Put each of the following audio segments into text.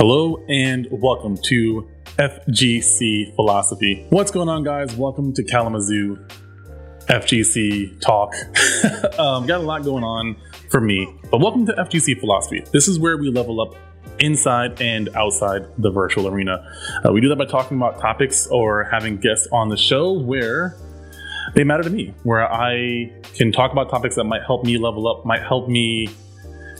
Hello and welcome to FGC Philosophy. What's going on, guys? Welcome to Kalamazoo FGC Talk. Got a lot going on for me, but welcome to FGC Philosophy. This is where we level up inside and outside the virtual arena. We do that by talking about topics or having guests on the show where they matter to me, where I can talk about topics that might help me level up, might help me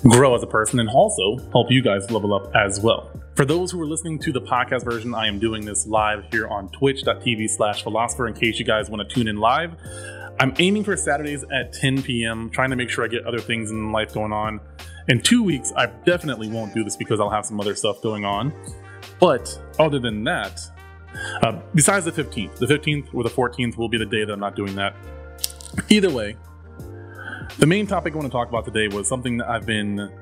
grow as a person, and also help you guys level up as well. For those who are listening to the podcast version, I am doing this live here on twitch.tv/philosopher in case you guys want to tune in live. I'm aiming for Saturdays at 10 p.m., trying to make sure I get other things in life going on. In 2 weeks, I definitely won't do this because I'll have some other stuff going on. But other than that, besides the 15th or the 14th will be the day that I'm not doing that. Either way, the main topic I want to talk about today was something that I've been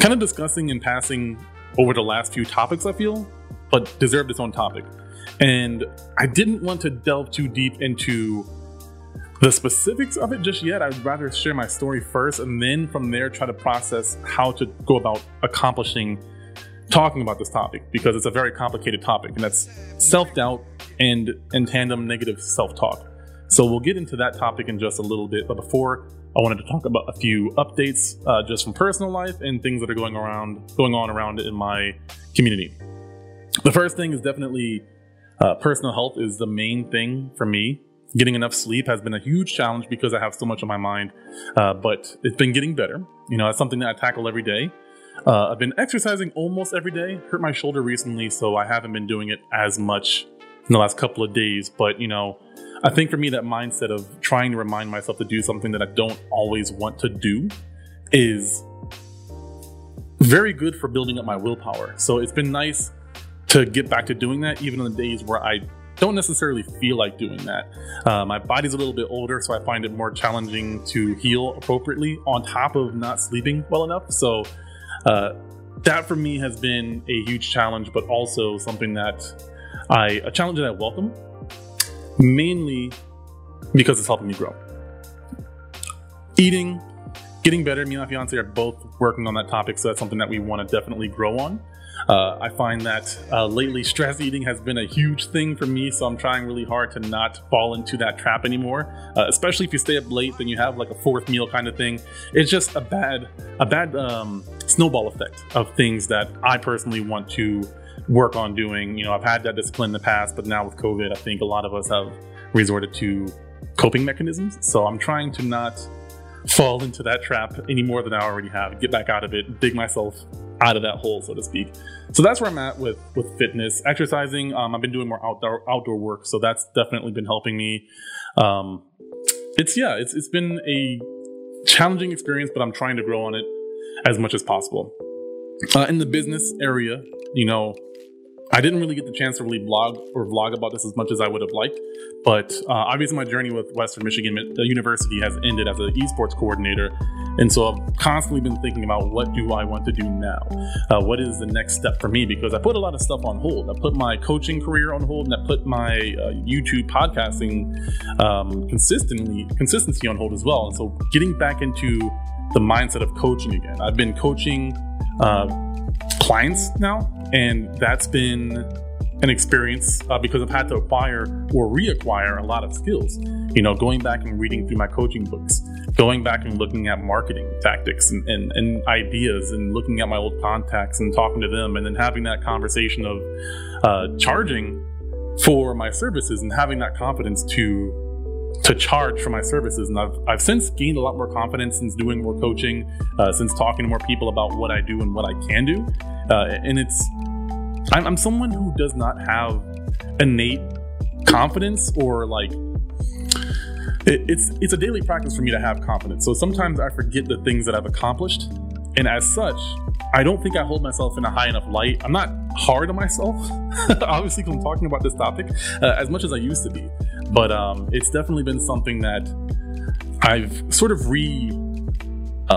kind of discussing and passing over the last few topics, I feel, but deserved its own topic. And I didn't want to delve too deep into the specifics of it just yet. I'd rather share my story first and then from there try to process how to go about accomplishing talking about this topic, because it's a very complicated topic, and that's self-doubt and in tandem negative self-talk. So we'll get into that topic in just a little bit, but before, I wanted to talk about a few updates just from personal life and things that are going on around in my community. The first thing is definitely personal health is the main thing for me. Getting enough sleep has been a huge challenge because I have so much on my mind, but it's been getting better. You know, it's something that I tackle every day. I've been exercising almost every day. Hurt my shoulder recently, so I haven't been doing it as much in the last couple of days, but you know, I think for me, that mindset of trying to remind myself to do something that I don't always want to do is very good for building up my willpower. So it's been nice to get back to doing that, even on the days where I don't necessarily feel like doing that. My body's a little bit older, so I find it more challenging to heal appropriately on top of not sleeping well enough. So that for me has been a huge challenge, but also something that a challenge that I welcome. Mainly because it's helping me grow. Eating, getting better. Me and my fiance are both working on that topic, so that's something that we want to definitely grow on. I find that lately stress eating has been a huge thing for me, so I'm trying really hard to not fall into that trap anymore. Especially if you stay up late, then you have like a fourth meal kind of thing. It's just a bad snowball effect of things that I personally want to work on doing. You know, I've had that discipline in the past, but now with COVID, I think a lot of us have resorted to coping mechanisms. So I'm trying to not fall into that trap any more than I already have. Get back out of it, dig myself out of that hole, so to speak. So that's where I'm at with fitness, exercising. I've been doing more outdoor work, so that's definitely been helping me. It's been a challenging experience, but I'm trying to grow on it as much as possible. In the business area, you know, I didn't really get the chance to really vlog about this as much as I would have liked, but obviously my journey with Western Michigan University has ended as an esports coordinator, and so I've constantly been thinking about what do I want to do now? What is the next step for me? Because I put a lot of stuff on hold. I put my coaching career on hold, and I put my YouTube podcasting consistency on hold as well, and so getting back into the mindset of coaching again. I've been coaching clients now, and that's been an experience because I've had to acquire or reacquire a lot of skills. You know, going back and reading through my coaching books, going back and looking at marketing tactics and ideas, and looking at my old contacts and talking to them, and then having that conversation of charging for my services and having that confidence to charge for my services. And I've since gained a lot more confidence since doing more coaching, since talking to more people about what I do and what I can do. And I'm someone who does not have innate confidence, or like it's a daily practice for me to have confidence. So sometimes I forget the things that I've accomplished, and as such, I don't think I hold myself in a high enough light. I'm not hard on myself, obviously, because I'm talking about this topic as much as I used to be. But it's definitely been something that I've sort of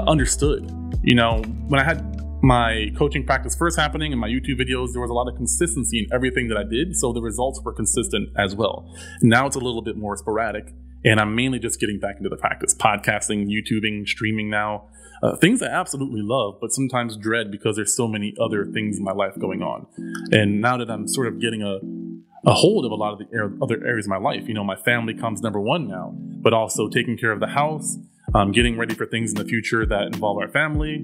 understood. You know, when I had my coaching practice first happening and my YouTube videos, there was a lot of consistency in everything that I did, so the results were consistent as well. Now it's a little bit more sporadic, And I'm mainly just getting back into the practice, podcasting, YouTubing, streaming now, things I absolutely love, but sometimes dread because there's so many other things in my life going on. And now that I'm sort of getting a hold of a lot of the other areas of my life, you know, my family comes number one now, but also taking care of the house, getting ready for things in the future that involve our family,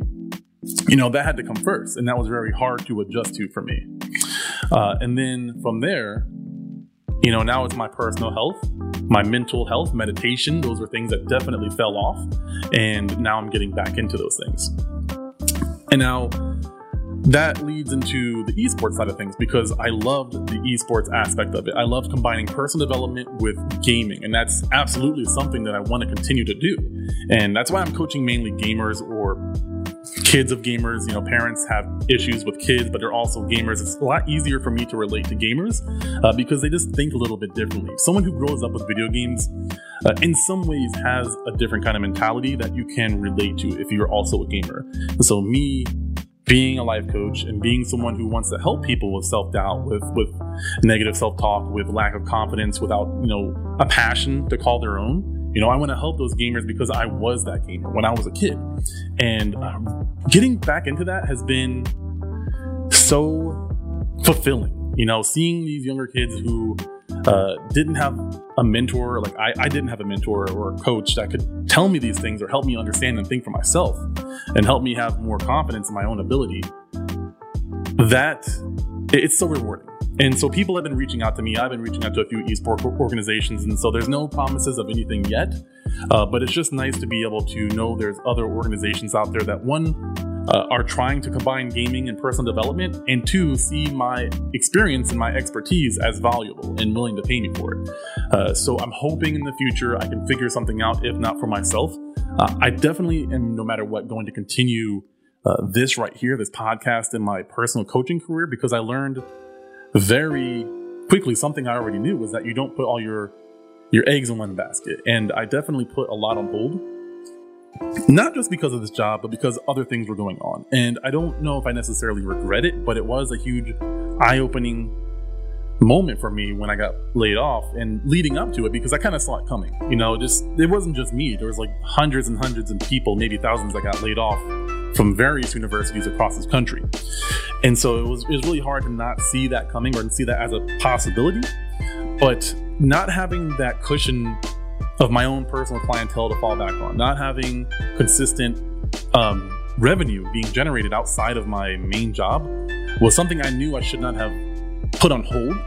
you know, that had to come first. And that was very hard to adjust to for me. And then from there, you know, now it's my personal health, my mental health, meditation. Those were things that definitely fell off. And now I'm getting back into those things. And now that leads into the esports side of things, because I loved the esports aspect of it. I loved combining personal development with gaming. And that's absolutely something that I want to continue to do. And that's why I'm coaching mainly gamers or kids of gamers. You know, parents have issues with kids, but they're also gamers. It's a lot easier for me to relate to gamers because they just think a little bit differently. Someone who grows up with video games in some ways has a different kind of mentality that you can relate to if you're also a gamer. So me being a life coach and being someone who wants to help people with self-doubt, with negative self-talk, with lack of confidence, without, you know, a passion to call their own. You know, I want to help those gamers because I was that gamer when I was a kid. And getting back into that has been so fulfilling. You know, seeing these younger kids who didn't have a mentor, like I didn't have a mentor or a coach that could tell me these things or help me understand and think for myself and help me have more confidence in my own ability. That, it's so rewarding. And so people have been reaching out to me. I've been reaching out to a few esports organizations. And so there's no promises of anything yet. But it's just nice to be able to know there's other organizations out there that, one, are trying to combine gaming and personal development, and two, see my experience and my expertise as valuable and willing to pay me for it. So I'm hoping in the future I can figure something out, if not for myself. I definitely am, no matter what, going to continue this right here, this podcast, in my personal coaching career, because I learned very quickly something I already knew, was that you don't put all your eggs in one basket. And I definitely put a lot on hold, not just because of this job, but because other things were going on. And I don't know if I necessarily regret it, but it was a huge eye-opening moment for me when I got laid off and leading up to it, because I kind of saw it coming. You know, just, it wasn't just me. There was like hundreds and hundreds of people, maybe thousands, that got laid off from various universities across this country. And so it was really hard to not see that coming or to see that as a possibility. But not having that cushion of my own personal clientele to fall back on, not having consistent revenue being generated outside of my main job, was something I knew I should not have put on hold,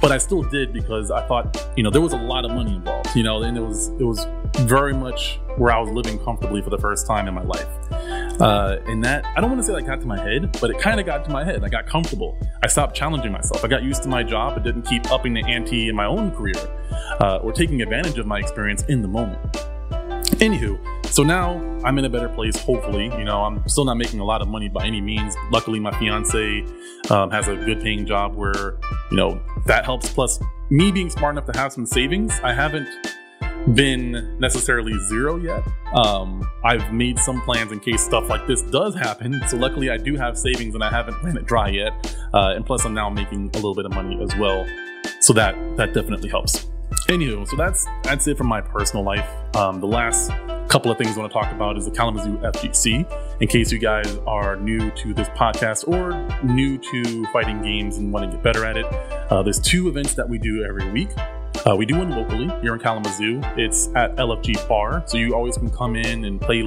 but I still did, because I thought, you know, there was a lot of money involved, you know, and it was very much where I was living comfortably for the first time in my life. And that, I don't want to say that got to my head, but it kind of got to my head. I got comfortable. I stopped challenging myself. I got used to my job. I didn't keep upping the ante in my own career or taking advantage of my experience in the moment. Anywho, so now I'm in a better place, hopefully. You know, I'm still not making a lot of money by any means. Luckily, my fiance has a good paying job where, you know, that helps. Plus, me being smart enough to have some savings, I haven't been necessarily zero yet. I've made some plans in case stuff like this does happen. So luckily I do have savings and I haven't ran it dry yet. And plus I'm now making a little bit of money as well. So that definitely helps. Anywho, so that's it from my personal life. The last couple of things I want to talk about is the Kalamazoo FGC. In case you guys are new to this podcast or new to fighting games and want to get better at it, there's two events that we do every week. We do one locally here in Kalamazoo. It's at LFG Bar, so you always can come in and play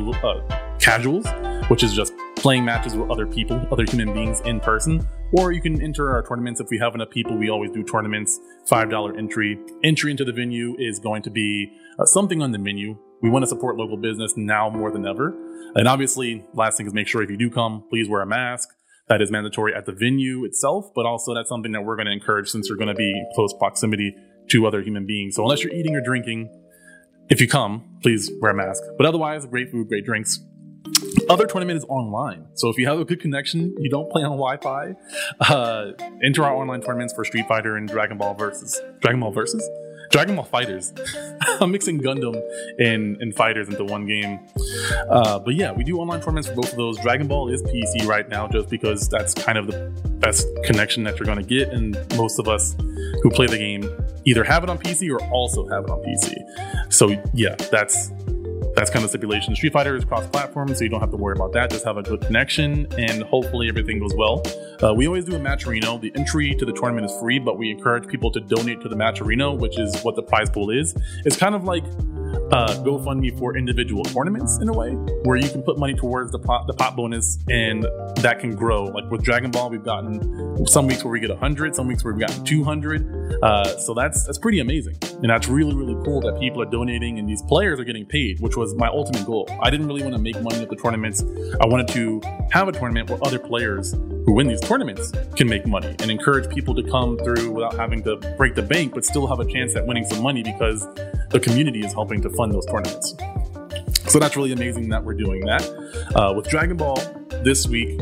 casuals, which is just playing matches with other people, other human beings in person. Or you can enter our tournaments. If we have enough people, we always do tournaments. $5 entry. Entry into the venue is going to be something on the menu. We want to support local business now more than ever. And obviously, last thing is, make sure if you do come, please wear a mask. That is mandatory at the venue itself, but also that's something that we're going to encourage, since you're going to be in close proximity to other human beings. So unless you're eating or drinking, if you come, please wear a mask. But otherwise, great food, great drinks. Other tournament is online. So if you have a good connection, you don't play on Wi-Fi, enter our online tournaments for Street Fighter and Dragon Ball Fighters. I'm mixing Gundam and Fighters into one game. But yeah, we do online tournaments for both of those. Dragon Ball is PC right now, just because that's kind of the best connection that you're going to get. And most of us who play the game either have it on PC or also have it on PC. So yeah, that's kind of stipulation. Street Fighter is cross-platform, so you don't have to worry about that. Just have a good connection, and hopefully everything goes well. We always do a Match Arena. The entry to the tournament is free, but we encourage people to donate to the Match Arena, which is what the prize pool is. It's kind of like GoFundMe for individual tournaments in a way, where you can put money towards the pot bonus, and that can grow. Like with Dragon Ball, we've gotten some weeks where we get 100, some weeks where we've gotten 200. So that's pretty amazing, and that's really, really cool that people are donating and these players are getting paid, which was my ultimate goal. I didn't really want to make money at the tournaments. I wanted to have a tournament where other players who win these tournaments can make money, and encourage people to come through without having to break the bank, but still have a chance at winning some money because the community is helping to fund those tournaments. So that's really amazing that we're doing that. With Dragon Ball this week,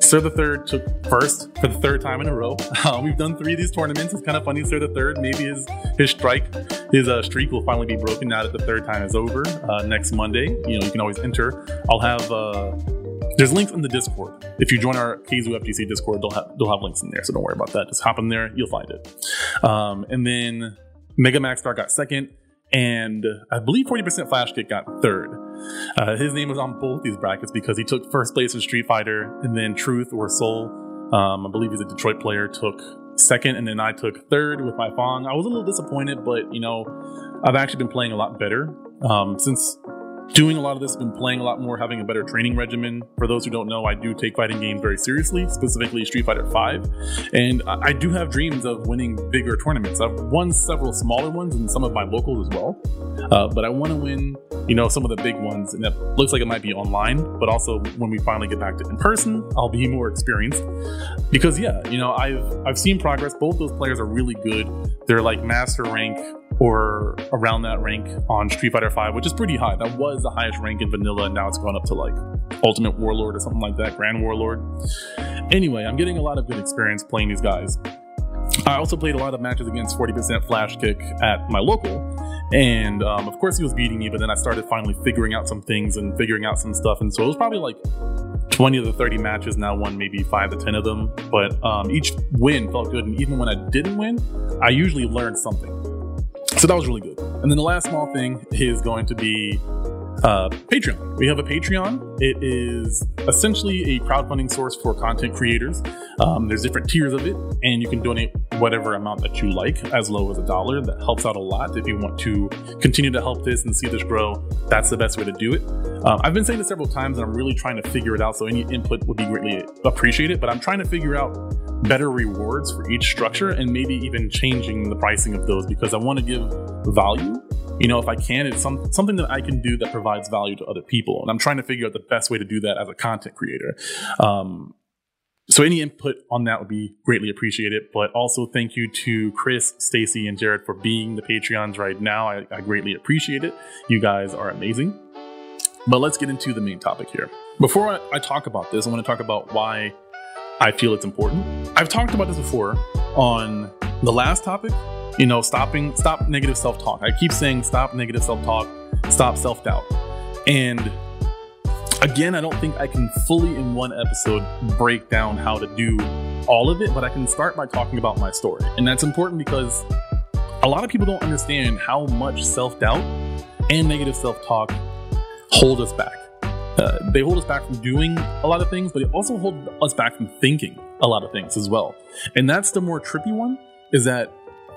Sir the Third took first for the third time in a row. We've done 3 of these tournaments. It's kind of funny, Sir the Third, maybe his streak will finally be broken now that the third time is over next Monday. You know, you can always enter. I'll have there's links in the Discord. If you join our Kalamazoo FGC Discord, they'll have links in there, so don't worry about that. Just hop in there, you'll find it. And then Mega Maxstar got second, and I believe 40% Flash Kick got third. His name was on both these brackets because he took first place in Street Fighter, and then Truth or Soul, I believe he's a Detroit player, took second, and then I took third with my Fong. I was a little disappointed, but you know, I've actually been playing a lot better since doing a lot of this. I've been playing a lot more, having a better training regimen. For those who don't know, I do take fighting games very seriously, specifically Street Fighter V, and I do have dreams of winning bigger tournaments. I've won several smaller ones and some of my locals as well, but I want to win, you know, some of the big ones, and that looks like it might be online, but also when we finally get back to in person, I'll be more experienced, because yeah, you know, I've seen progress. Both those players are really good. They're like master rank or around that rank on Street Fighter V, which is pretty high. That was the highest rank in vanilla, and now it's gone up to like Ultimate Warlord or something like that, Grand Warlord. Anyway, I'm getting a lot of good experience playing these guys. I also played a lot of matches against 40% Flash Kick at my local, and of course he was beating me, but then I started finally figuring out some things and figuring out some stuff, and so it was probably like 20 of the 30 matches, now won maybe 5 to 10 of them, but each win felt good, and even when I didn't win, I usually learned something. So that was really good. And then the last small thing is going to be Patreon. We have a Patreon. It is essentially a crowdfunding source for content creators. There's different tiers of it, and you can donate whatever amount that you like, as low as $1. That helps out a lot. If you want to continue to help this and see this grow, that's the best way to do it. I've been saying this several times, and I'm really trying to figure it out, so any input would be greatly appreciated, but I'm trying to figure out better rewards for each structure, and maybe even changing the pricing of those, because I want to give value. You know, if I can, it's something that I can do that provides value to other people, and I'm trying to figure out the best way to do that as a content creator. So any input on that would be greatly appreciated, but also thank you to Chris, Stacy, and Jared for being the Patreons right now. I greatly appreciate it. You guys are amazing. But let's get into the main topic here. Before I talk about this, I want to talk about why I feel it's important. I've talked about this before on the last topic, you know, stop negative self-talk. I keep saying stop negative self-talk, stop self-doubt. And again, I don't think I can fully in one episode break down how to do all of it, but I can start by talking about my story. And that's important because a lot of people don't understand how much self-doubt and negative self-talk hold us back. They hold us back from doing a lot of things, but it also holds us back from thinking a lot of things as well. And that's the more trippy one, is that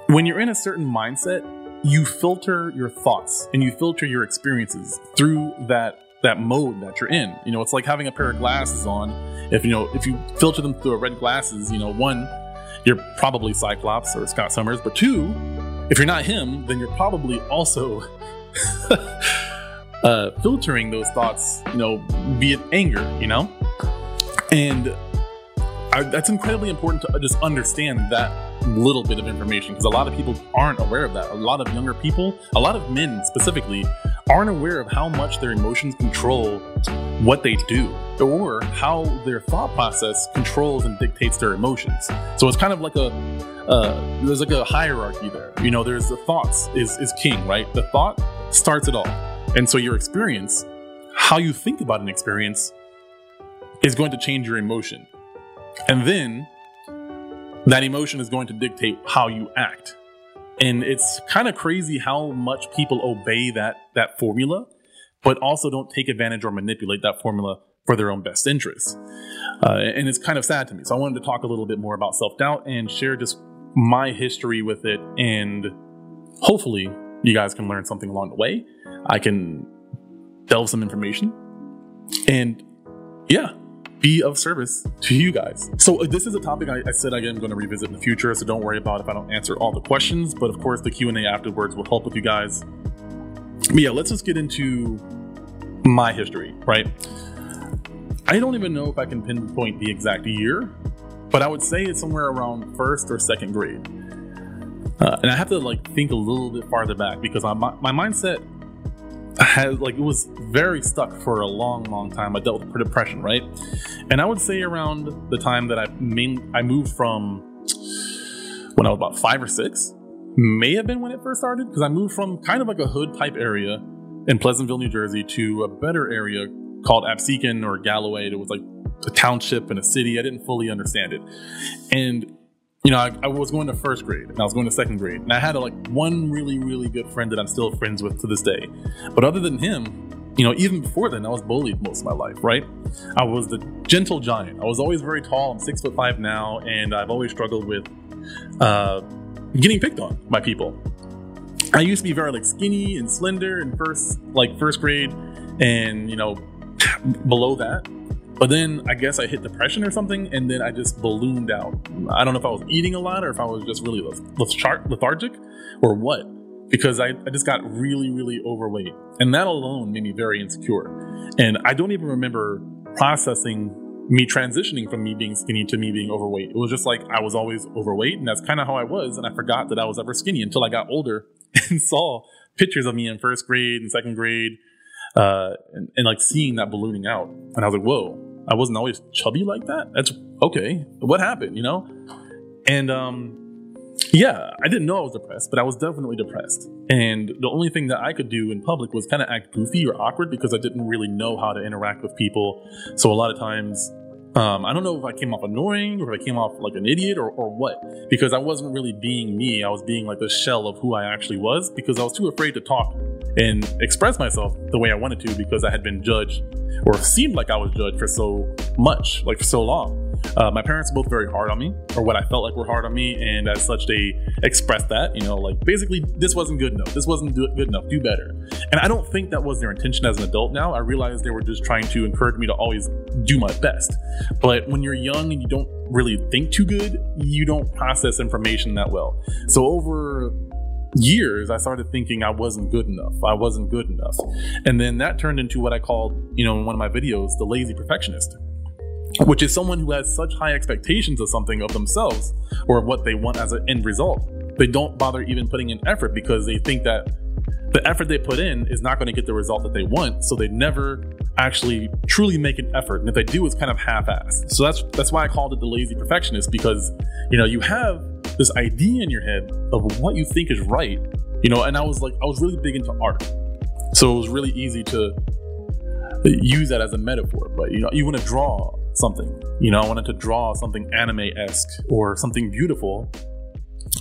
when you're in a certain mindset, you filter your thoughts and you filter your experiences through that mode that you're in. You know, it's like having a pair of glasses on. If you filter them through a red glasses, you know, 1, you're probably Cyclops or Scott Summers, but 2, if you're not him, then you're probably also filtering those thoughts, you know, be it anger, you know? And that's incredibly important to just understand that little bit of information, because a lot of people aren't aware of that. A lot of younger people, a lot of men specifically, aren't aware of how much their emotions control what they do, or how their thought process controls and dictates their emotions. So it's kind of like there's like a hierarchy there. You know, there's the thoughts is king, right? The thought starts it all. And so your experience, how you think about an experience, is going to change your emotion. And then that emotion is going to dictate how you act. And it's kind of crazy how much people obey that formula, but also don't take advantage or manipulate that formula for their own best interests. And it's kind of sad to me. So I wanted to talk a little bit more about self-doubt and share just my history with it. And hopefully you guys can learn something along the way. I can delve some information and yeah, be of service to you guys. So this is a topic I said I'm going to revisit in the future, so don't worry about if I don't answer all the questions, but of course the Q&A afterwards will help with you guys. But yeah, let's just get into my history, right? I don't even know if I can pinpoint the exact year, but I would say it's somewhere around first or second grade. And I have to like think a little bit farther back because my mindset has like, it was very stuck for a long time. I dealt with depression, right? And I would say around the time that I moved from when I was about 5 or 6, may have been when it first started, because I moved from kind of like a hood type area in Pleasantville, New Jersey, to a better area called Absecon or Galloway. It was like a township and a city. I didn't fully understand it. And you know, I was going to first grade and I was going to second grade, and I had like one really good friend that I'm still friends with to this day. But other than him, you know, even before then, I was bullied most of my life, right? I was the gentle giant. I was always very tall. I'm 6'5" now, and I've always struggled with getting picked on by people. I used to be very like skinny and slender in first grade, and you know, below that. But then I guess I hit depression or something, and then I just ballooned out. I don't know if I was eating a lot or if I was just really lethargic or what, because I just got really overweight. And that alone made me very insecure. And I don't even remember processing me transitioning from me being skinny to me being overweight. It was just like I was always overweight, and that's kind of how I was. And I forgot that I was ever skinny until I got older and saw pictures of me in first grade and second grade. And like seeing that ballooning out, and I was like, whoa, I wasn't always chubby like that. That's okay. What happened, you know? And, yeah, I didn't know I was depressed, but I was definitely depressed. And the only thing that I could do in public was kind of act goofy or awkward because I didn't really know how to interact with people. So a lot of times, I don't know if I came off annoying or if I came off like an idiot or what, because I wasn't really being me. I was being like the shell of who I actually was because I was too afraid to talk and express myself the way I wanted to because I had been judged or seemed like I was judged for so much, like for so long. My parents were both very hard on me, or what I felt like were hard on me, and as such they expressed that, you know, like basically this wasn't good enough, this wasn't good enough, do better. And I don't think that was their intention as an adult now. I realized they were just trying to encourage me to always do my best. But when you're young and you don't really think too good, you don't process information that well. So over years, I started thinking I wasn't good enough. I wasn't good enough. And then that turned into what I called, you know, in one of my videos, the lazy perfectionist, which is someone who has such high expectations of something, of themselves, or of what they want as an end result. They don't bother even putting in effort because they think that the effort they put in is not going to get the result that they want. So they never actually truly make an effort. And if they do, it's kind of half-assed. So that's why I called it the lazy perfectionist, because, you know, you have this idea in your head of what you think is right, you know. And I was really big into art, so it was really easy to use that as a metaphor. But you know, you want to draw something, you know, I wanted to draw something anime-esque or something beautiful,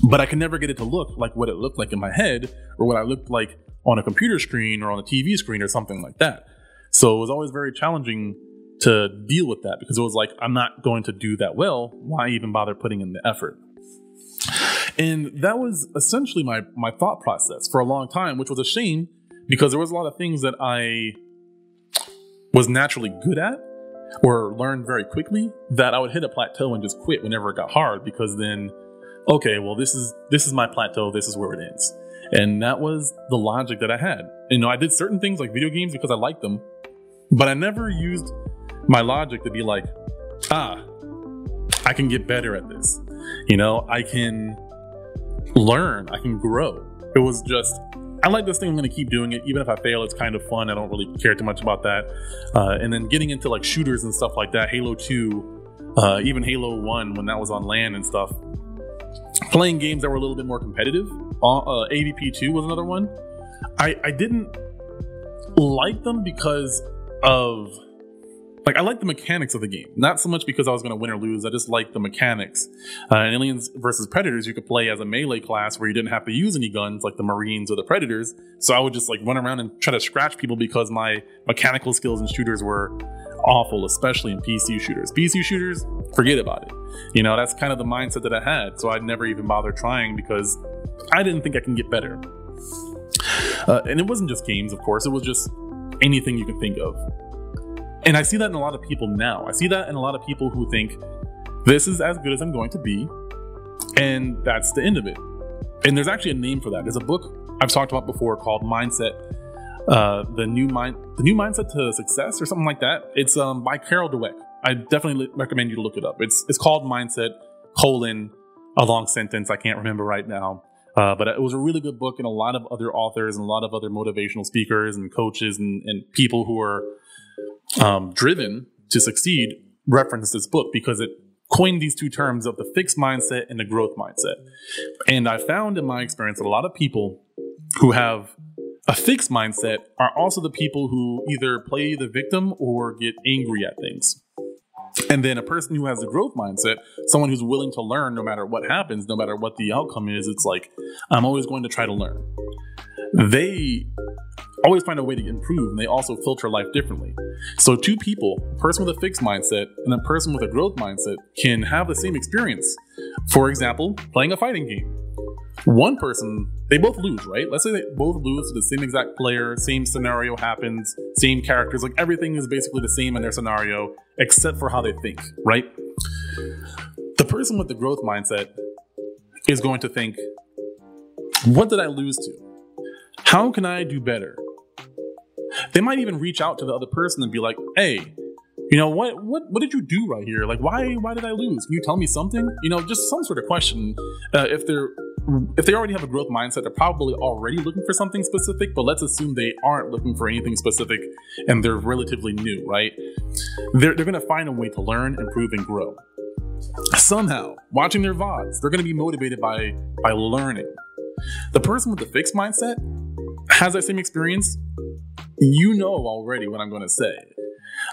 but I could never get it to look like what it looked like in my head or what I looked like on a computer screen or on a TV screen or something like that. So it was always very challenging to deal with that, because it was like, I'm not going to do that well, why even bother putting in the effort? And that was essentially my thought process for a long time, which was a shame because there was a lot of things that I was naturally good at or learned very quickly that I would hit a plateau and just quit whenever it got hard, because then, okay, well, this is my plateau. This is where it ends. And that was the logic that I had. You know, I did certain things like video games because I liked them, but I never used my logic to be like, I can get better at this. You know, I can learn, I can grow. It was just, I like this thing, I'm going to keep doing it. Even if I fail, it's kind of fun. I don't really care too much about that. And then getting into like shooters and stuff like that, Halo 2, even Halo 1 when that was on LAN and stuff. Playing games that were a little bit more competitive. AVP 2 was another one. I didn't like them because of Like, I like the mechanics of the game, not so much because I was going to win or lose. I just like the mechanics. In Aliens versus Predators, you could play as a melee class where you didn't have to use any guns, like the Marines or the Predators. So I would just like run around and try to scratch people because my mechanical skills and shooters were awful, especially in PC shooters. PC shooters, forget about it. You know, that's kind of the mindset that I had. So I never even bothered trying because I didn't think I can get better. And it wasn't just games, of course. It was just anything you can think of. And I see that in a lot of people now. I see that in a lot of people who think this is as good as I'm going to be, and that's the end of it. And there's actually a name for that. There's a book I've talked about before called Mindset, the new mindset to success or something like that. It's by Carol Dweck. I definitely recommend you to look it up. It's called Mindset : a long sentence I can't remember right now. But it was a really good book, and a lot of other authors and a lot of other motivational speakers and coaches and people who are driven to succeed reference this book because it coined these two terms of the fixed mindset and the growth mindset. And I found in my experience that a lot of people who have a fixed mindset are also the people who either play the victim or get angry at things. And then a person who has a growth mindset, someone who's willing to learn no matter what happens, no matter what the outcome is, it's like, I'm always going to try to learn. They always find a way to improve, and they also filter life differently. So two people, a person with a fixed mindset and a person with a growth mindset, can have the same experience. For example, playing a fighting game. One person, they both lose, right? Let's say they both lose to the same exact player, same scenario happens, same characters, like everything is basically the same in their scenario, except for how they think, right? The person with the growth mindset is going to think, what did I lose to? How can I do better? They might even reach out to the other person and be like, hey, you know, what did you do right here? Like, why did I lose? Can you tell me something? You know, just some sort of question. If they already have a growth mindset, they're probably already looking for something specific, but let's assume they aren't looking for anything specific and they're relatively new, right? They're going to find a way to learn, improve, and grow. Somehow, watching their VODs, they're going to be motivated by learning. The person with the fixed mindset has that same experience. You know already what I'm going to say.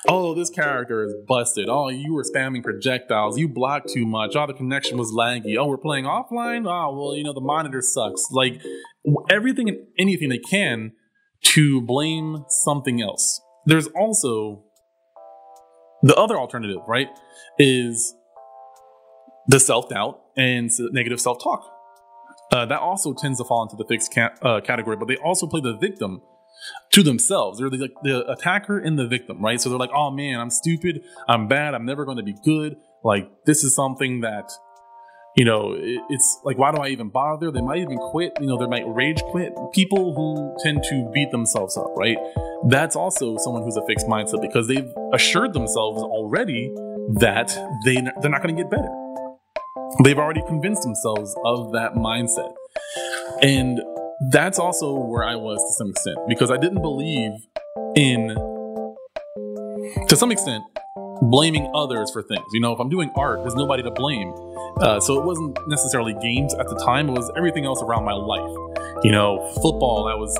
Oh, this character is busted. Oh, you were spamming projectiles. You blocked too much. Oh, the connection was laggy. Oh, we're playing offline. Oh, well, you know, the monitor sucks. Like, everything and anything they can to blame something else. There's also the other alternative, right, is the self-doubt and negative self-talk. That also tends to fall into the fixed category, but they also play the victim to themselves. They're like the attacker and the victim, right? So they're like, oh man, I'm stupid, I'm bad, I'm never going to be good. Like, this is something that, you know, it's like, why do I even bother? They might even quit, you know, they might rage quit. People who tend to beat themselves up, right? That's also someone who's a fixed mindset because they've assured themselves already that they're not going to get better. They've already convinced themselves of that mindset. And that's also where I was to some extent, because I didn't believe in, to some extent, blaming others for things. You know, if I'm doing art, there's nobody to blame. So it wasn't necessarily games at the time. It was everything else around my life. You know, football, I was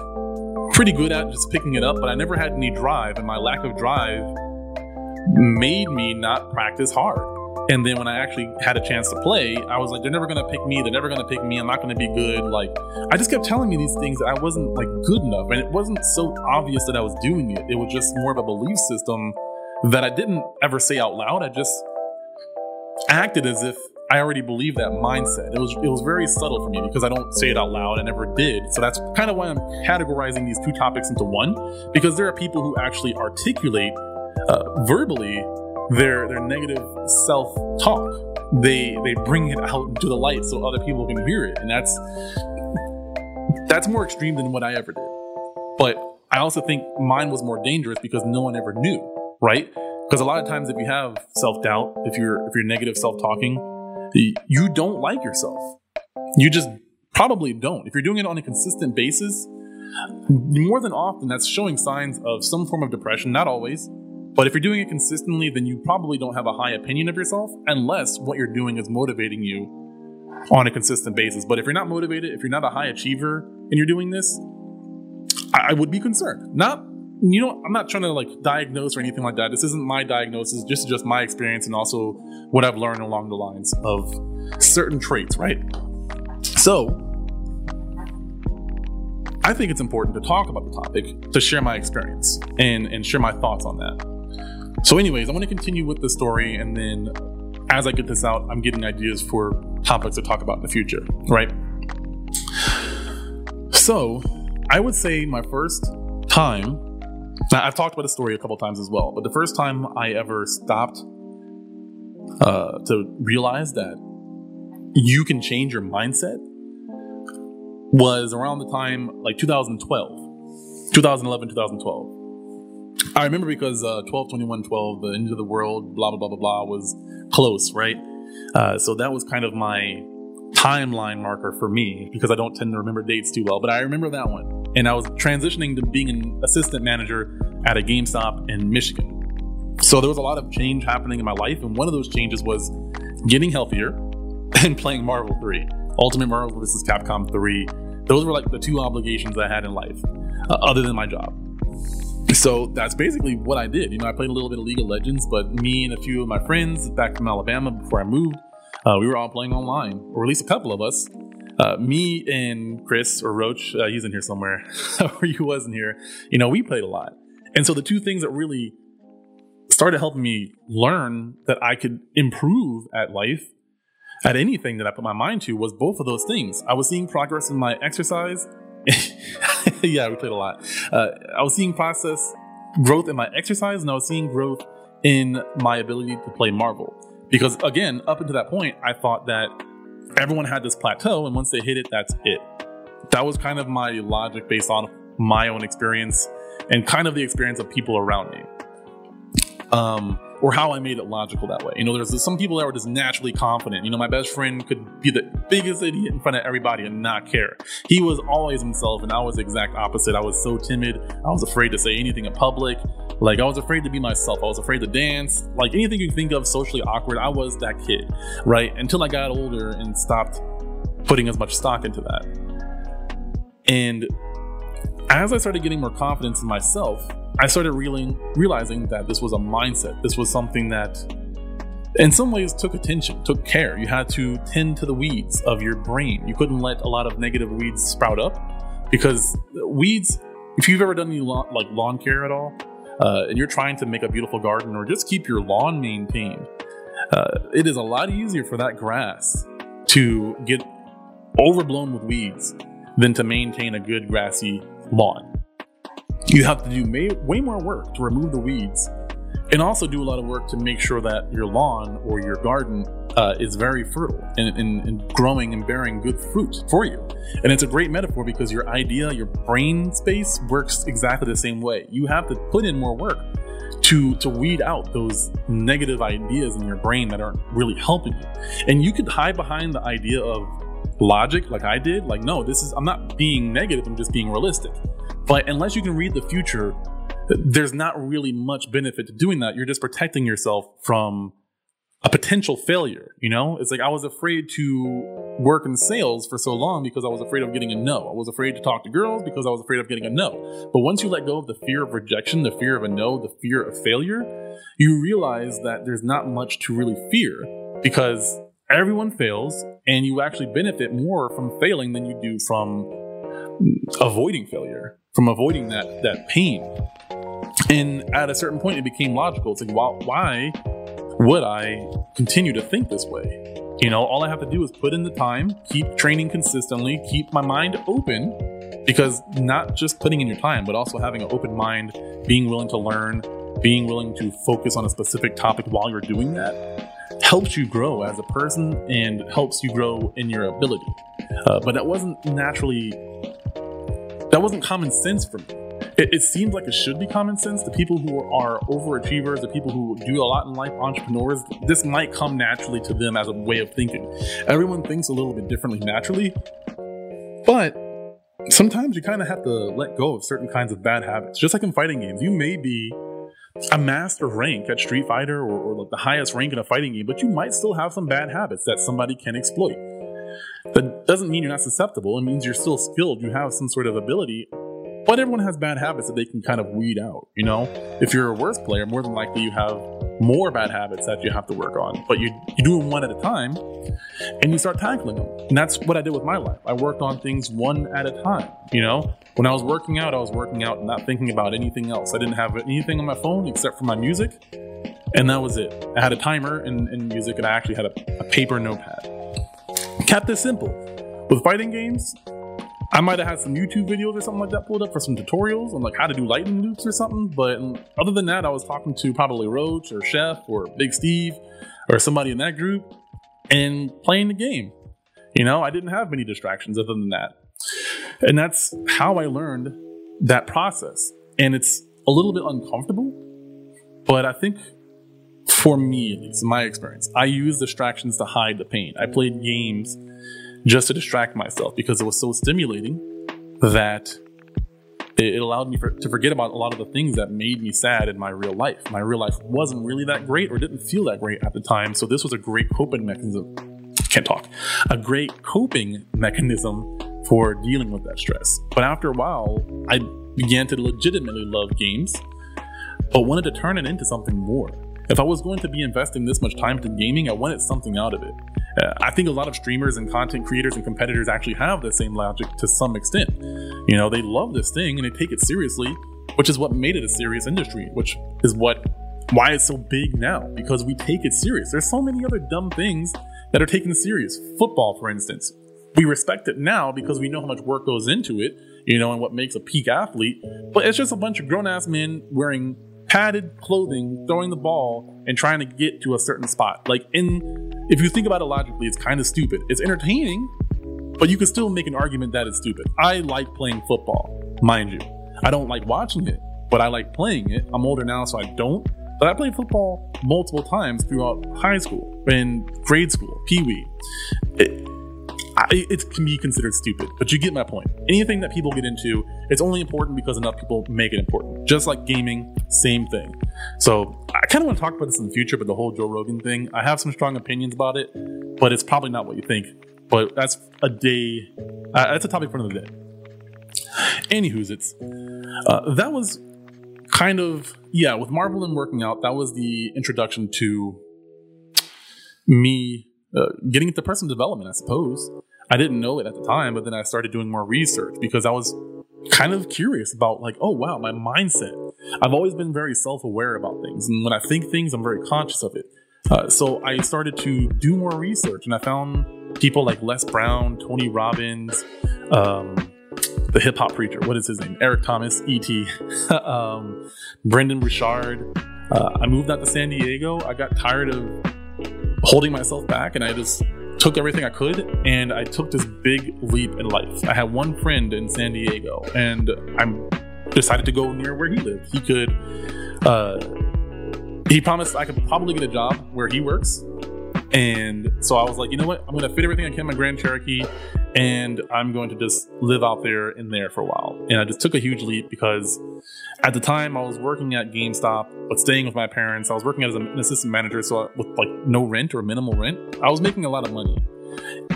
pretty good at just picking it up, but I never had any drive. And my lack of drive made me not practice hard. And then when I actually had a chance to play, I was like, they're never going to pick me. They're never going to pick me. I'm not going to be good. Like, I just kept telling me these things that I wasn't like good enough. And it wasn't so obvious that I was doing it. It was just more of a belief system that I didn't ever say out loud. I just acted as if I already believed that mindset. It was very subtle for me because I don't say it out loud. I never did. So that's kind of why I'm categorizing these two topics into one, because there are people who actually articulate verbally their negative self-talk. They bring it out into the light so other people can hear it. And that's more extreme than what I ever did. But I also think mine was more dangerous because no one ever knew, right? Because a lot of times if you have self-doubt, if you're negative self-talking, you don't like yourself. You just probably don't. If you're doing it on a consistent basis, more than often that's showing signs of some form of depression, not always. But if you're doing it consistently, then you probably don't have a high opinion of yourself unless what you're doing is motivating you on a consistent basis. But if you're not motivated, if you're not a high achiever and you're doing this, I would be concerned. Not you know, I'm not trying to like diagnose or anything like that. This isn't my diagnosis. This is just my experience and also what I've learned along the lines of certain traits, right? So I think it's important to talk about the topic, to share my experience and share my thoughts on that. So anyways, I want to continue with the story, and then as I get this out, I'm getting ideas for topics to talk about in the future, right? So I would say my first time, now I've talked about the story a couple times as well, but the first time I ever stopped to realize that you can change your mindset was around the time, like 2012. I remember because 12/21/12, the end of the world, blah, blah, blah, blah, blah, was close, right? So that was kind of my timeline marker for me, because I don't tend to remember dates too well, but I remember that one. And I was transitioning to being an assistant manager at a GameStop in Michigan. So there was a lot of change happening in my life, and one of those changes was getting healthier and playing Marvel 3. Ultimate Marvel versus Capcom 3. Those were like the two obligations I had in life, other than my job. So that's basically what I did. You know, I played a little bit of League of Legends, but me and a few of my friends back from Alabama before I moved, we were all playing online, or at least a couple of us. Me and Chris, or Roach, he's in here somewhere, or he was in here. You know, we played a lot. And so the two things that really started helping me learn that I could improve at life, at anything that I put my mind to, was both of those things. I was seeing progress in my exercise. Yeah, we played a lot. I was seeing process growth in my exercise, and I was seeing growth in my ability to play Marvel. Because again, up until that point, I thought that everyone had this plateau, and once they hit it, that's it. That was kind of my logic based on my own experience and kind of the experience of people around me. Or how I made it logical that way. You know, there's some people that were just naturally confident. You know, my best friend could be the biggest idiot in front of everybody and not care. He was always himself, and I was the exact opposite. I was so timid. I was afraid to say anything in public. Like, I was afraid to be myself. I was afraid to dance. Like, anything you think of socially awkward, I was that kid, right? Until I got older and stopped putting as much stock into that. And as I started getting more confidence in myself, I started realizing that this was a mindset. This was something that in some ways took attention, took care. You had to tend to the weeds of your brain. You couldn't let a lot of negative weeds sprout up, because weeds, if you've ever done any lawn care at all, and you're trying to make a beautiful garden or just keep your lawn maintained, it is a lot easier for that grass to get overblown with weeds than to maintain a good grassy lawn. You have to do way more work to remove the weeds, and also do a lot of work to make sure that your lawn or your garden is very fertile and growing and bearing good fruit for you. And it's a great metaphor, because your idea, your brain space, works exactly the same way. You have to put in more work to weed out those negative ideas in your brain that aren't really helping you. And you could hide behind the idea of logic, like I did. Like, no, this is, I'm not being negative, I'm just being realistic. But unless you can read the future, there's not really much benefit to doing that. You're just protecting yourself from a potential failure. You know, it's like I was afraid to work in sales for so long because I was afraid of getting a no. I was afraid to talk to girls because I was afraid of getting a no. But once you let go of the fear of rejection, the fear of a no, the fear of failure, you realize that there's not much to really fear, because everyone fails, and you actually benefit more from failing than you do from avoiding failure, from avoiding that pain. And at a certain point, it became logical. It's like, why would I continue to think this way? You know, all I have to do is put in the time, keep training consistently, keep my mind open, because not just putting in your time, but also having an open mind, being willing to learn, being willing to focus on a specific topic while you're doing that, helps you grow as a person and helps you grow in your ability. But that wasn't naturally, that wasn't common sense for me. It seems like it should be common sense. The people who are overachievers, the people who do a lot in life, entrepreneurs, this might come naturally to them as a way of thinking. Everyone thinks a little bit differently naturally, but sometimes you kind of have to let go of certain kinds of bad habits. Just like in fighting games, you may be a master rank at Street Fighter or like the highest rank in a fighting game, but you might still have some bad habits that somebody can exploit. That doesn't mean you're not susceptible. It means you're still skilled. You have some sort of ability But everyone has bad habits that they can kind of weed out, you know? If you're a worse player, more than likely you have more bad habits that you have to work on. But you do them one at a time, and you start tackling them. And that's what I did with my life. I worked on things one at a time, you know? When I was working out and not thinking about anything else. I didn't have anything on my phone except for my music, and that was it. I had a timer and music, and I actually had a paper notepad. Kept this simple. With fighting games, I might have had some YouTube videos or something like that pulled up for some tutorials on like how to do lightning loops or something, but other than that, I was talking to probably Roach or Chef or Big Steve or somebody in that group and playing the game. You know, I didn't have many distractions other than that. And that's how I learned that process. And it's a little bit uncomfortable, but I think for me, at least in my experience, I use distractions to hide the pain. I played games just to distract myself because it was so stimulating that it allowed me to forget about a lot of the things that made me sad in my real life. My real life wasn't really that great or didn't feel that great at the time. So this was a great coping mechanism. Can't talk. A great coping mechanism for dealing with that stress. But after a while, I began to legitimately love games, but wanted to turn it into something more. If I was going to be investing this much time into gaming, I wanted something out of it. I think a lot of streamers and content creators and competitors actually have the same logic to some extent. You know, they love this thing and they take it seriously, which is what made it a serious industry, which is why it's so big now, because we take it serious. There's so many other dumb things that are taken serious. Football, for instance. We respect it now because we know how much work goes into it, you know, and what makes a peak athlete. But it's just a bunch of grown-ass men wearing padded clothing, throwing the ball, and trying to get to a certain spot. Like, if you think about it logically, it's kind of stupid. It's entertaining, but you can still make an argument that it's stupid. I like playing football, mind you. I don't like watching it, but I like playing it. I'm older now, so I don't. But I played football multiple times throughout high school and grade school, peewee. It can be considered stupid, but you get my point. Anything that people get into, it's only important because enough people make it important. Just like gaming, same thing. So I kind of want to talk about this in the future, but the whole Joe Rogan thing, I have some strong opinions about it, but it's probably not what you think. But that's that's a topic for another day. Anywho's, that was kind of, yeah, with Marvel and working out, that was the introduction to me getting into personal development, I suppose. I didn't know it at the time, but then I started doing more research because I was kind of curious about like, oh, wow, my mindset. I've always been very self-aware about things. And when I think things, I'm very conscious of it. So I started to do more research and I found people like Les Brown, Tony Robbins, the hip hop preacher. What is his name? Eric Thomas, E.T., Brendan Richard. I moved out to San Diego. I got tired of holding myself back and I just took everything I could and I took this big leap in life. I had one friend in San Diego and I decided to go near where he lived. He promised I could probably get a job where he works. And so I was like, you know what? I'm going to fit everything I can in my Grand Cherokee and I'm going to just live out there in there for a while. And I just took a huge leap because at the time I was working at GameStop, but staying with my parents. I was working as an assistant manager. So with like no rent or minimal rent, I was making a lot of money.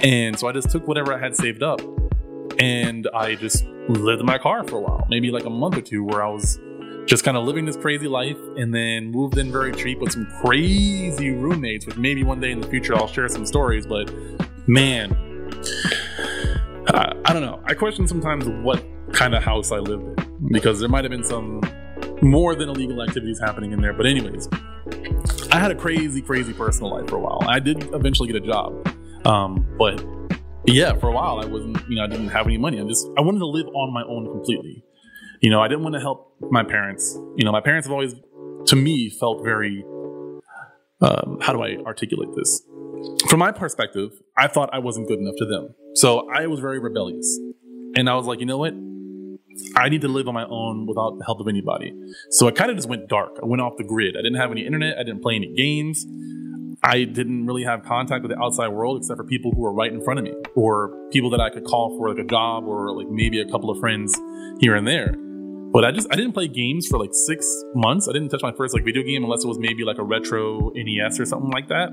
And so I just took whatever I had saved up and I just lived in my car for a while, maybe like a month or two where I was just kind of living this crazy life and then moved in very cheap with some crazy roommates, which maybe one day in the future I'll share some stories, but man, I don't know. I question sometimes what kind of house I lived in because there might've been some more than illegal activities happening in there. But anyways, I had a crazy, crazy personal life for a while. I did eventually get a job, but yeah, for a while I wasn't, you know, I didn't have any money. I wanted to live on my own completely. You know, I didn't want to help my parents. You know, my parents have always, to me, felt very, how do I articulate this? From my perspective, I thought I wasn't good enough to them. So I was very rebellious. And I was like, you know what? I need to live on my own without the help of anybody. So I kind of just went dark. I went off the grid. I didn't have any internet. I didn't play any games. I didn't really have contact with the outside world except for people who were right in front of me or people that I could call for like a job or like maybe a couple of friends here and there. But I didn't play games for like 6 months. I didn't touch my first like video game unless it was maybe like a retro NES or something like that.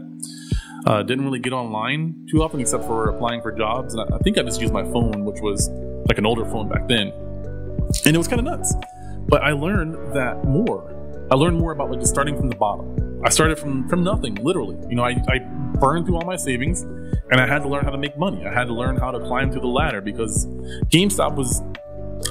Didn't really get online too often except for applying for jobs. And I think I just used my phone, which was like an older phone back then. And it was kind of nuts. But I learned that more. I learned more about like just starting from the bottom. I started from nothing, literally. You know, I burned through all my savings, and I had to learn how to make money. I had to learn how to climb through the ladder, because GameStop was,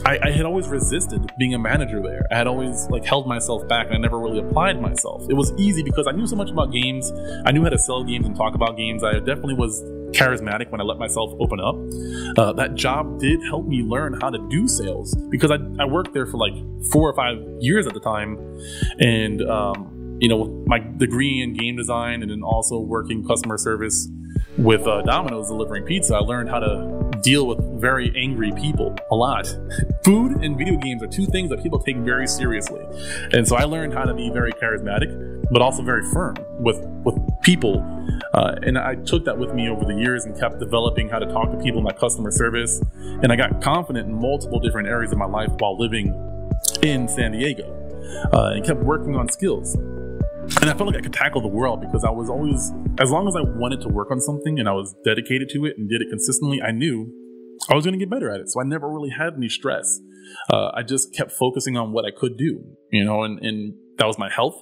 I had always resisted being a manager there. I had always like held myself back, and I never really applied myself. It was easy because I knew so much about games. I knew how to sell games and talk about games. I definitely was charismatic when I let myself open up. That job did help me learn how to do sales, because I worked there for like 4 or 5 years at the time. And, you know, with my degree in game design and then also working customer service with Domino's delivering pizza, I learned how to deal with very angry people a lot. Food and video games are two things that people take very seriously. And so I learned how to be very charismatic, but also very firm with people. And I took that with me over the years and kept developing how to talk to people in my customer service. And I got confident in multiple different areas of my life while living in San Diego, and kept working on skills. And I felt like I could tackle the world, because I was always, as long as I wanted to work on something and I was dedicated to it and did it consistently, I knew I was going to get better at it. So I never really had any stress. I just kept focusing on what I could do, you know, and that was my health.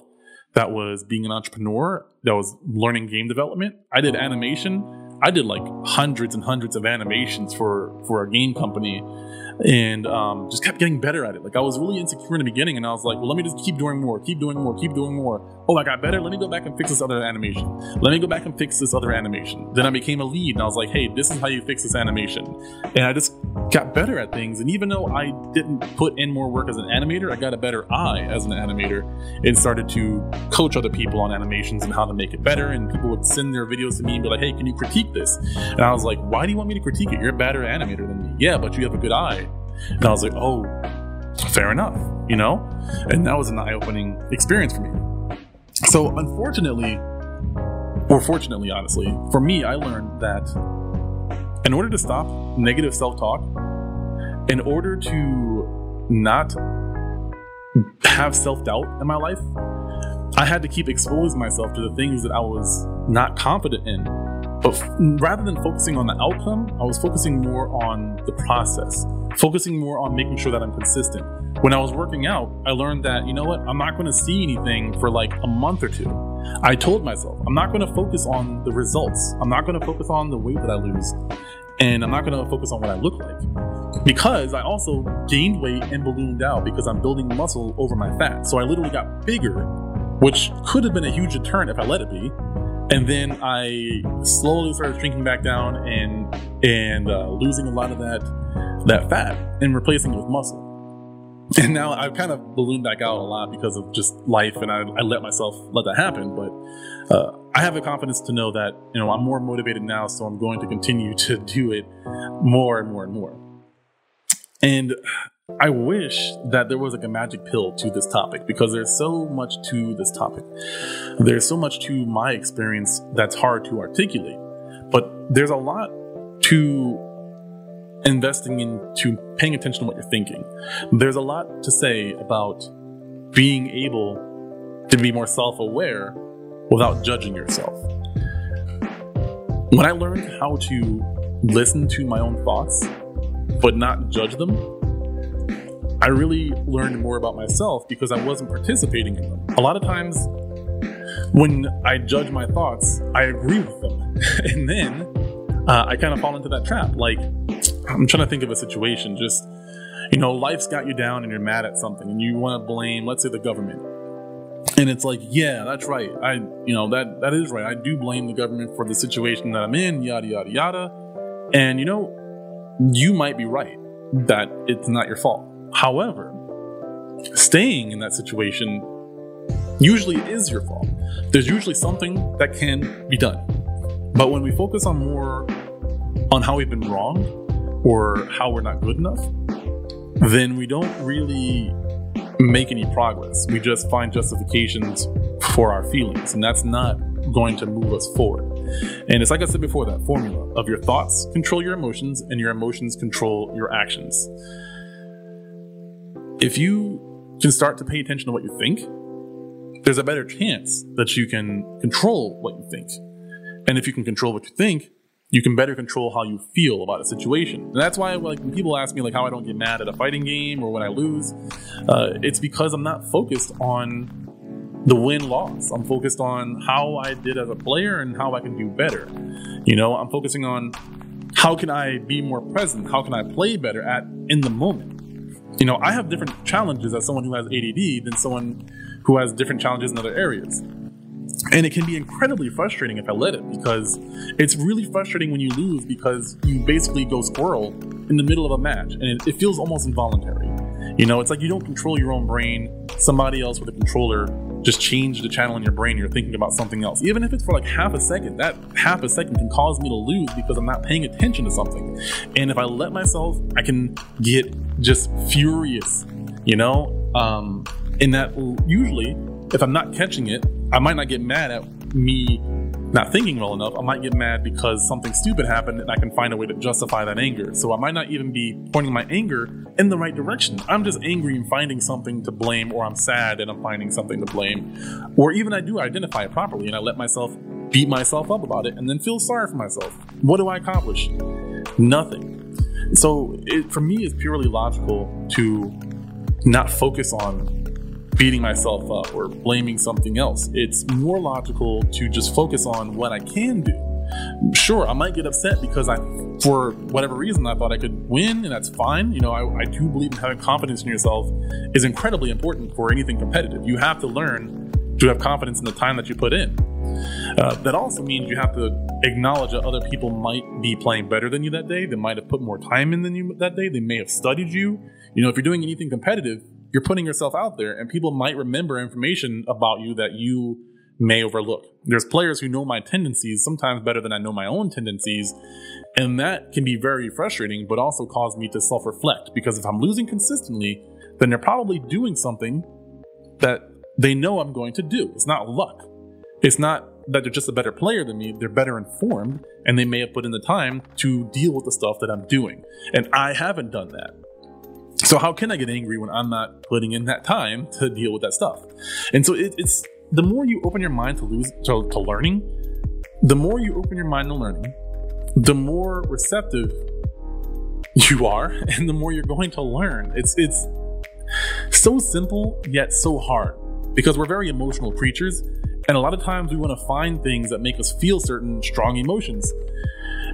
That was being an entrepreneur. That was learning game development. I did animation. I did like hundreds and hundreds of animations for a game company, and just kept getting better at it. Like, I was really insecure in the beginning, and I was like, well, let me just keep doing more, keep doing more, keep doing more. Oh, I got better. Let me go back and fix this other animation. Let me go back and fix this other animation. Then I became a lead, and I was like, hey, this is how you fix this animation. And I just got better at things. And even though I didn't put in more work as an animator, I got a better eye as an animator and started to coach other people on animations and how to make it better. And people would send their videos to me and be like, hey, can you critique this? And I was like, why do you want me to critique it? You're a better animator than me. Yeah, but you have a good eye. And I was like, oh, fair enough, you know? And that was an eye-opening experience for me. So unfortunately, or fortunately, honestly, for me, I learned that in order to stop negative self-talk, in order to not have self-doubt in my life, I had to keep exposing myself to the things that I was not confident in. But rather than focusing on the outcome, I was focusing more on the process, focusing more on making sure that I'm consistent. When I was working out, I learned that, you know what, I'm not going to see anything for like a month or two. I told myself, I'm not going to focus on the results. I'm not going to focus on the weight that I lose. And I'm not going to focus on what I look like, because I also gained weight and ballooned out because I'm building muscle over my fat. So I literally got bigger, which could have been a huge deterrent if I let it be. And then I slowly started shrinking back down and losing a lot of that fat and replacing it with muscle. And now I've kind of ballooned back out a lot because of just life, and I let myself let that happen. But I have the confidence to know that, you know, I'm more motivated now, so I'm going to continue to do it more and more and more. And I wish that there was like a magic pill to this topic, because there's so much to this topic. There's so much to my experience that's hard to articulate, but there's a lot to investing into paying attention to what you're thinking. There's a lot to say about being able to be more self-aware without judging yourself. When I learned how to listen to my own thoughts, but not judge them, I really learned more about myself because I wasn't participating in them. A lot of times when I judge my thoughts, I agree with them. And then I kind of fall into that trap. Like, I'm trying to think of a situation. Just, you know, life's got you down and you're mad at something and you want to blame, let's say, the government. And it's like, yeah, that's right. That is right. I do blame the government for the situation that I'm in, yada, yada, yada. And, you know, you might be right that it's not your fault. However, staying in that situation usually is your fault. There's usually something that can be done. But when we focus on more on how we've been wronged or how we're not good enough, then we don't really make any progress. We just find justifications for our feelings, and that's not going to move us forward. And it's like I said before, that formula of your thoughts control your emotions and your emotions control your actions. If you can start to pay attention to what you think, there's a better chance that you can control what you think. And if you can control what you think, you can better control how you feel about a situation. And that's why, like, when people ask me like how I don't get mad at a fighting game or when I lose, it's because I'm not focused on the win-loss. I'm focused on how I did as a player and how I can do better. You know, I'm focusing on how can I be more present? How can I play better at in the moment? You know, I have different challenges as someone who has ADD than someone who has different challenges in other areas. And it can be incredibly frustrating if I let it, because it's really frustrating when you lose because you basically go squirrel in the middle of a match, and it feels almost involuntary. You know, it's like you don't control your own brain. Somebody else with a controller just changed the channel in your brain. You're thinking about something else. Even if it's for like half a second, that half a second can cause me to lose because I'm not paying attention to something. And if I let myself, I can get just furious, you know? And that usually, if I'm not catching it, I might not get mad at me not thinking well enough. I might get mad because something stupid happened and I can find a way to justify that anger. So I might not even be pointing my anger in the right direction. I'm just angry and finding something to blame, or I'm sad and I'm finding something to blame. Or even I do identify it properly and I let myself beat myself up about it and then feel sorry for myself. What do I accomplish? Nothing. So it, for me, it's purely logical to not focus on beating myself up or blaming something else. It's more logical to just focus on what I can do. Sure, I might get upset because I, for whatever reason, I thought I could win, and that's fine. You know, I do believe in having confidence in yourself is incredibly important for anything competitive. You have to learn to have confidence in the time that you put in. That also means you have to acknowledge that other people might be playing better than you that day. They might have put more time in than you that day. They may have studied you. You know, if you're doing anything competitive, you're putting yourself out there, and people might remember information about you that you may overlook. There's players who know my tendencies sometimes better than I know my own tendencies, and that can be very frustrating, but also cause me to self-reflect, because if I'm losing consistently, then they're probably doing something that they know I'm going to do. It's not luck. It's not that they're just a better player than me. They're better informed, and they may have put in the time to deal with the stuff that I'm doing, and I haven't done that. So how can I get angry when I'm not putting in that time to deal with that stuff? And so it's the more you open your mind to learning, the more you open your mind to learning, the more receptive you are, and the more you're going to learn. It's so simple yet so hard, because we're very emotional creatures, and a lot of times we want to find things that make us feel certain strong emotions,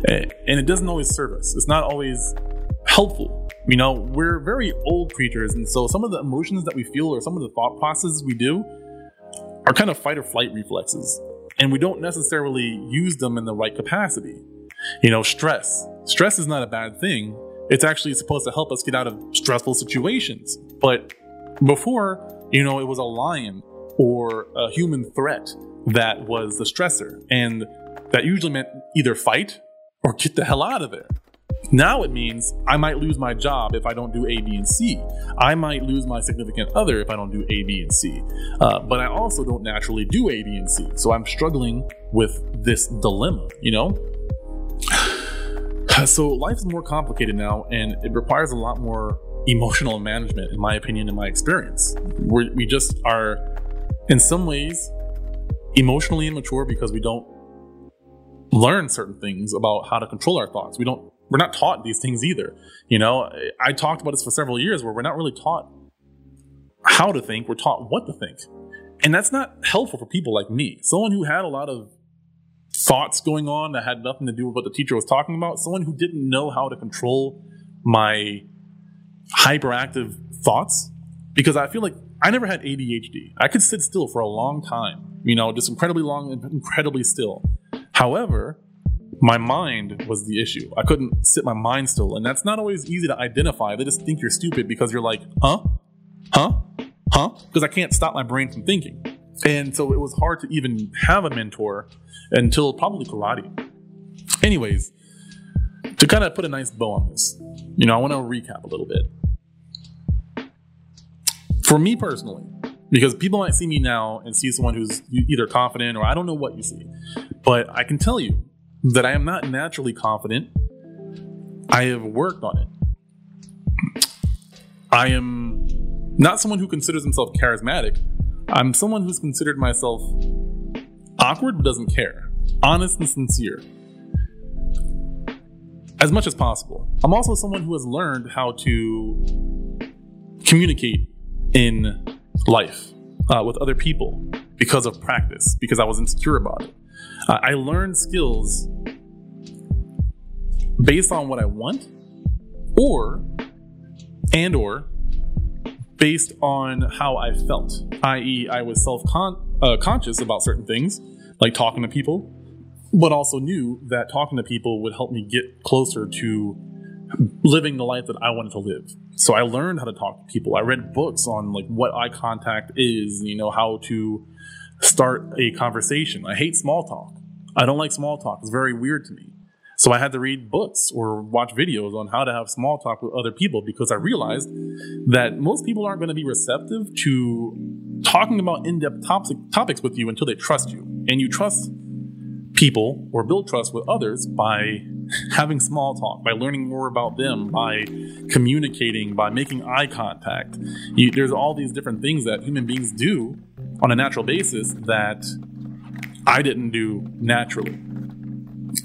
and it doesn't always serve us. It's not always helpful. You know, we're very old creatures, and so some of the emotions that we feel or some of the thought processes we do are kind of fight or flight reflexes, and we don't necessarily use them in the right capacity. You know, stress is not a bad thing. It's actually supposed to help us get out of stressful situations. But before, you know, it was a lion or a human threat that was the stressor, and that usually meant either fight or get the hell out of there. Now it means I might lose my job if I don't do A, B, and C. I might lose my significant other if I don't do A, B, and C. But I also don't naturally do A, B, and C. So I'm struggling with this dilemma, you know? So life's more complicated now, and it requires a lot more emotional management, in my opinion, in my experience. We just are, in some ways, emotionally immature because we don't learn certain things about how to control our thoughts. We're not taught these things either. You know, I talked about this for several years where we're not really taught how to think. We're taught what to think. And that's not helpful for people like me. Someone who had a lot of thoughts going on that had nothing to do with what the teacher was talking about. Someone who didn't know how to control my hyperactive thoughts, because I feel like I never had ADHD. I could sit still for a long time, you know, just incredibly long and incredibly still. However, my mind was the issue. I couldn't sit my mind still. And that's not always easy to identify. They just think you're stupid because you're like, huh? Because I can't stop my brain from thinking. And so it was hard to even have a mentor until probably karate. Anyways, to kind of put a nice bow on this, you know, I want to recap a little bit. For me personally, because people might see me now and see someone who's either confident or I don't know what you see, but I can tell you that I am not naturally confident. I have worked on it. I am not someone who considers himself charismatic. I'm someone who's considered myself awkward but doesn't care. Honest and sincere. as much as possible. I'm also someone who has learned how to communicate in life with other people because of practice, because I was insecure about it. I learned skills based on what I want or based on how I felt, i.e. I was self-conscious about certain things, like talking to people, but also knew that talking to people would help me get closer to living the life that I wanted to live. So I learned how to talk to people. I read books on like what eye contact is, you know, how to start a conversation. I hate small talk. I don't like small talk. It's very weird to me. So I had to read books or watch videos on how to have small talk with other people, because I realized that most people aren't going to be receptive to talking about in-depth topics with you until they trust you. And you trust people or build trust with others by having small talk, by learning more about them, by communicating, by making eye contact. There's all these different things that human beings do on a natural basis that I didn't do naturally.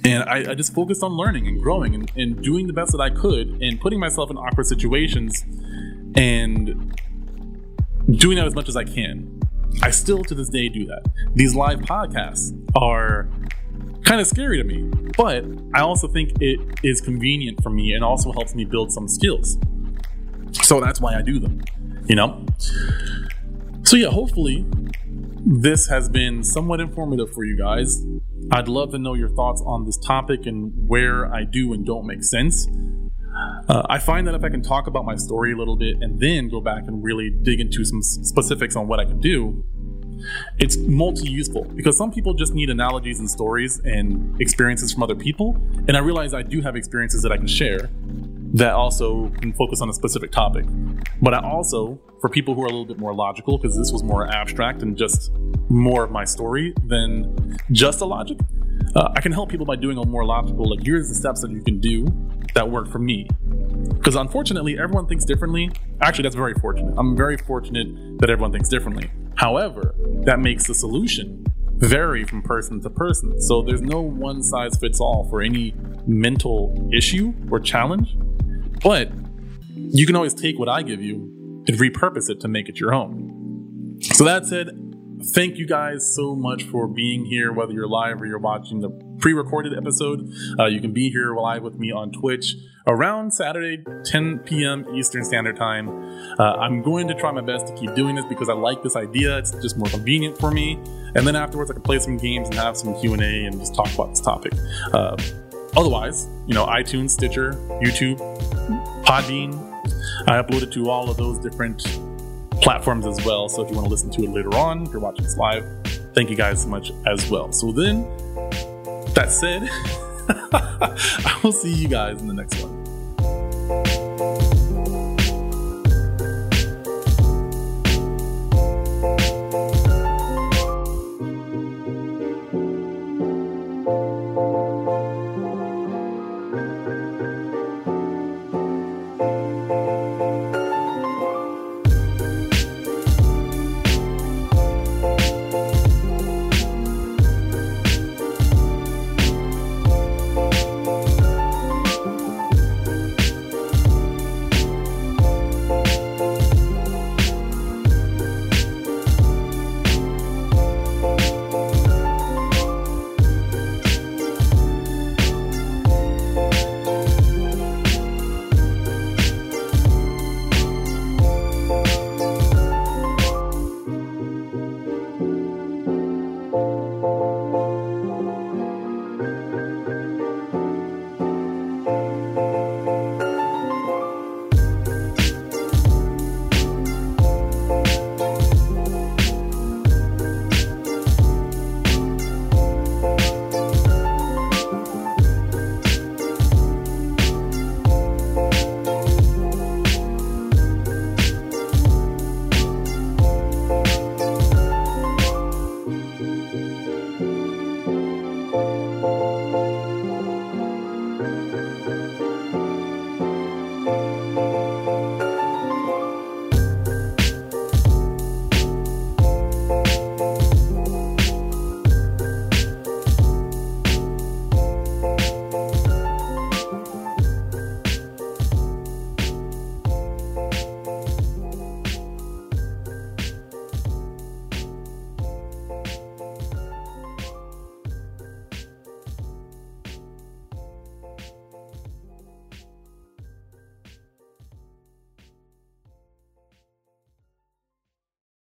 And I just focused on learning and growing and doing the best that I could and putting myself in awkward situations and doing that as much as I can. I still to this day do that. These live podcasts are kind of scary to me, but I also think it is convenient for me and also helps me build some skills. So that's why I do them, you know? So yeah, hopefully this has been somewhat informative for you guys. I'd love to know your thoughts on this topic and where I do and don't make sense. I find that if I can talk about my story a little bit and then go back and really dig into some specifics on what I can do, it's multi-useful, because some people just need analogies and stories and experiences from other people. And I realize I do have experiences that I can share that also can focus on a specific topic. But I also, for people who are a little bit more logical, because this was more abstract and just more of my story than just a logic, I can help people by doing a more logical, like, here's the steps that you can do that work for me. Because unfortunately, everyone thinks differently. Actually, that's very fortunate. I'm very fortunate that everyone thinks differently. However, that makes the solution vary from person to person. So there's no one size fits all for any mental issue or challenge. But you can always take what I give you and repurpose it to make it your own. So that said, thank you guys so much for being here, whether you're live or you're watching the pre-recorded episode. You can be here live with me on Twitch around Saturday, 10 p.m. Eastern Standard Time. I'm going to try my best to keep doing this because I like this idea. It's just more convenient for me. And then afterwards, I can play some games and have some Q&A and just talk about this topic. Otherwise, you know, iTunes, Stitcher, YouTube, Podbean. I upload it to all of those different platforms as well. So if you want to listen to it later on, if you're watching this live, thank you guys so much as well. So then, that said, I will see you guys in the next one.